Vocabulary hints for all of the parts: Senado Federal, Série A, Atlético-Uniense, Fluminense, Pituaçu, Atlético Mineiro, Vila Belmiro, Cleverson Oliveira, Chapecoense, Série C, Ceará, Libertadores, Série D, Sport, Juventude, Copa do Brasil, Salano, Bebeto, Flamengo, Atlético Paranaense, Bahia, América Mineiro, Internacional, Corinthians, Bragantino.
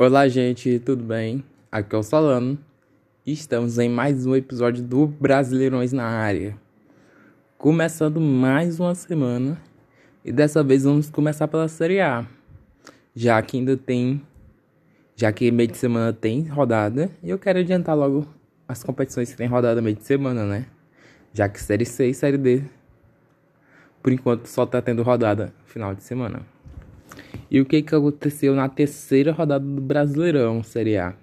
Olá gente, tudo bem? Aqui é o Salano e estamos em mais um episódio do Brasileirões na Área. Começando mais uma semana e dessa vez vamos começar pela Série A, já que meio de semana tem rodada e eu quero adiantar logo as competições que tem rodada meio de semana, né? Já que Série C e Série D, por enquanto só tá tendo rodada final de semana. E o que aconteceu na terceira rodada do Brasileirão, Série A?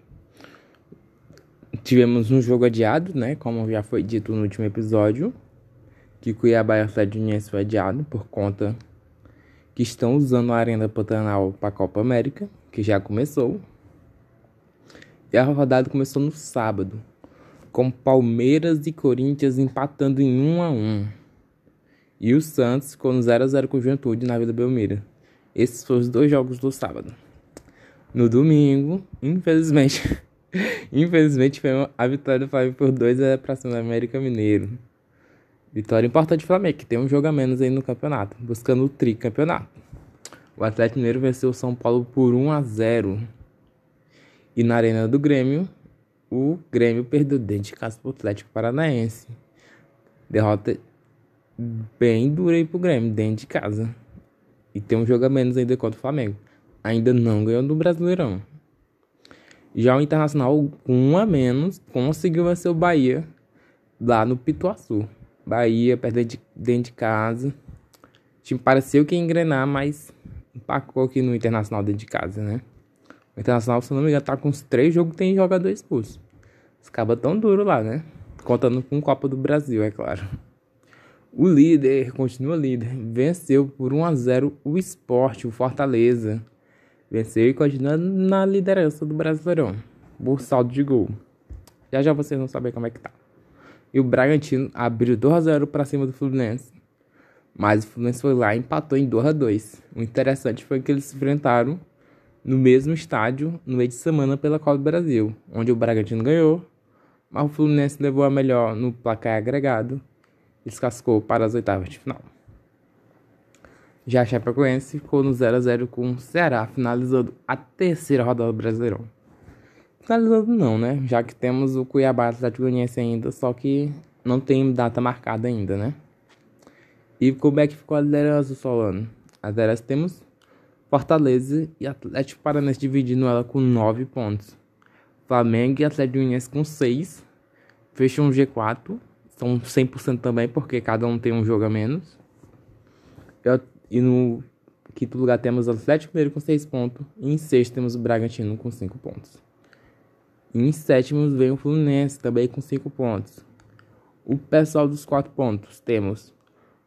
Tivemos um jogo adiado, né? Como já foi dito no último episódio, que Cuiabá e Atlético-Uniense foi adiado por conta que estão usando a Arena Pantanal para a Copa América, que já começou. E a rodada começou no sábado, com Palmeiras e Corinthians empatando em 1-1. E o Santos ficou no 0-0 com Juventude na Vila Belmiro. Esses foram os dois jogos do sábado. No domingo, infelizmente foi a vitória do Flamengo por 2-0 para cima do América Mineiro. Vitória importante do Flamengo, que tem um jogo a menos aí no campeonato, buscando o tricampeonato. O Atlético Mineiro venceu o São Paulo por 1-0. E na Arena do Grêmio, o Grêmio perdeu dentro de casa para o Atlético Paranaense. Derrota bem dura aí para o Grêmio, dentro de casa. E tem um jogo a menos ainda contra o Flamengo. Ainda não ganhou do Brasileirão. Já o Internacional, com um a menos, conseguiu vencer o Bahia lá no Pituaçu. Bahia perdeu dentro de casa. O time pareceu que ia engrenar, mas empacou aqui no Internacional dentro de casa, né? O Internacional, se não me engano, tá com uns 3 jogos que tem jogador expulso. Os cabos tão duros lá, né? Contando com Copa do Brasil, é claro. O líder, continua líder, venceu por 1-0 o Sport, o Fortaleza. Venceu e continua na liderança do Brasileirão, por saldo de gol. Já vocês vão saber como é que tá. E o Bragantino abriu 2-0 para cima do Fluminense. Mas o Fluminense foi lá e empatou em 2-2. O interessante foi que eles se enfrentaram no mesmo estádio, no meio de semana, pela Copa do Brasil, onde o Bragantino ganhou, mas o Fluminense levou a melhor no placar agregado. Descascou para as oitavas de final. Já a Chapecoense ficou no 0-0 com o Ceará, finalizando a terceira rodada do Brasileirão. Finalizando não, né? Já que temos o Cuiabá e o Atlético-Uniense ainda, só que não tem data marcada ainda, né? E como é que ficou a liderança do Solano? A liderança temos Fortaleza e Atlético Paranaense dividindo ela com 9 pontos. Flamengo e Atlético-Uniense com 6. Fecham o G4. São 100% também, porque cada um tem um jogo a menos. E no quinto lugar temos o Atlético Mineiro com 6 pontos. E em sexto temos o Bragantino com 5 pontos. E em sétimo vem o Fluminense também com 5 pontos. O pessoal dos 4 pontos temos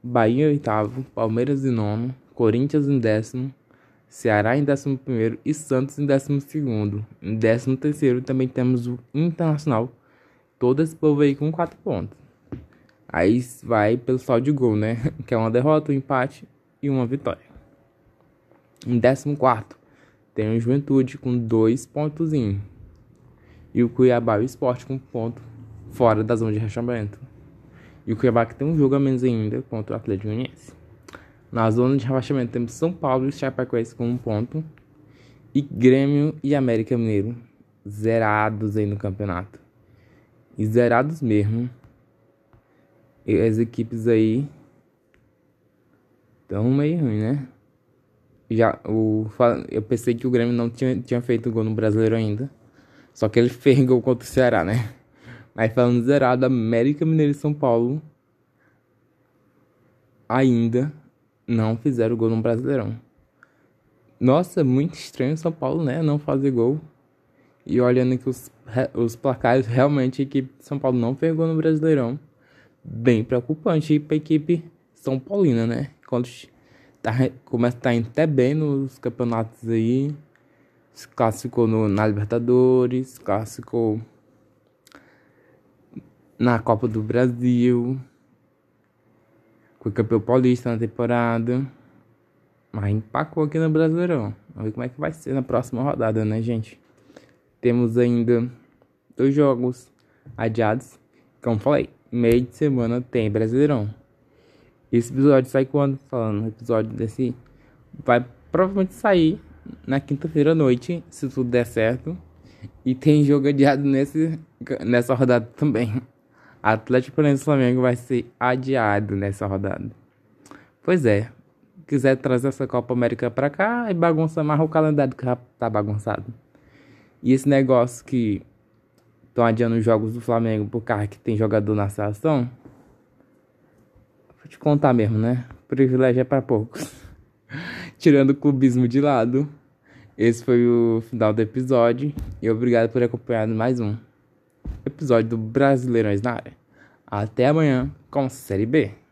Bahia em oitavo, Palmeiras em nono, Corinthians em décimo, Ceará em 11º e Santos em 12º. Em 13º também temos o Internacional. Todo esse povo aí com 4 pontos. Aí vai pelo saldo de gol, né? Que é uma derrota, um empate e uma vitória. Em 14º, tem o Juventude com 2 pontozinhos. E o Cuiabá e o Sport com 1 ponto fora da zona de rebaixamento. E o Cuiabá que tem um jogo a menos ainda contra o Atlético-Uniense. Na zona de rebaixamento temos São Paulo e Chapecoense com 1 ponto. E Grêmio e América Mineiro zerados aí no campeonato. E zerados mesmo. E as equipes aí estão meio ruim, né? Eu pensei que o Grêmio não tinha feito gol no Brasileiro ainda. Só que ele fez gol contra o Ceará, né? Mas falando zerado, América Mineiro e São Paulo ainda não fizeram gol no Brasileirão. Nossa, muito estranho o São Paulo, né? Não fazer gol. E olhando que os placares, realmente a equipe de São Paulo não fez gol no Brasileirão. Bem preocupante para a equipe São Paulina, né? Quando começa a estar indo até bem nos campeonatos aí, se classificou na Libertadores, se classificou na Copa do Brasil, foi campeão paulista na temporada, mas empacou aqui no Brasileirão. Vamos ver como é que vai ser na próxima rodada, né, gente? Temos ainda 2 jogos adiados, como falei. Meio de semana tem Brasileirão. Esse episódio sai quando? Falando, o episódio desse vai provavelmente sair na quinta-feira à noite, se tudo der certo. E tem jogo adiado nessa rodada também. Atlético Paranaense e Flamengo vai ser adiado nessa rodada. Pois é, quiser trazer essa Copa América pra cá e bagunça mais o calendário que já tá bagunçado. E esse negócio que estão adiando os jogos do Flamengo por causa que tem jogador na seleção, vou te contar mesmo, né? Privilégio é pra poucos. Tirando o clubismo de lado, esse foi o final do episódio. E obrigado por acompanhar mais um episódio do Brasileirões na Área. Até amanhã com Série B.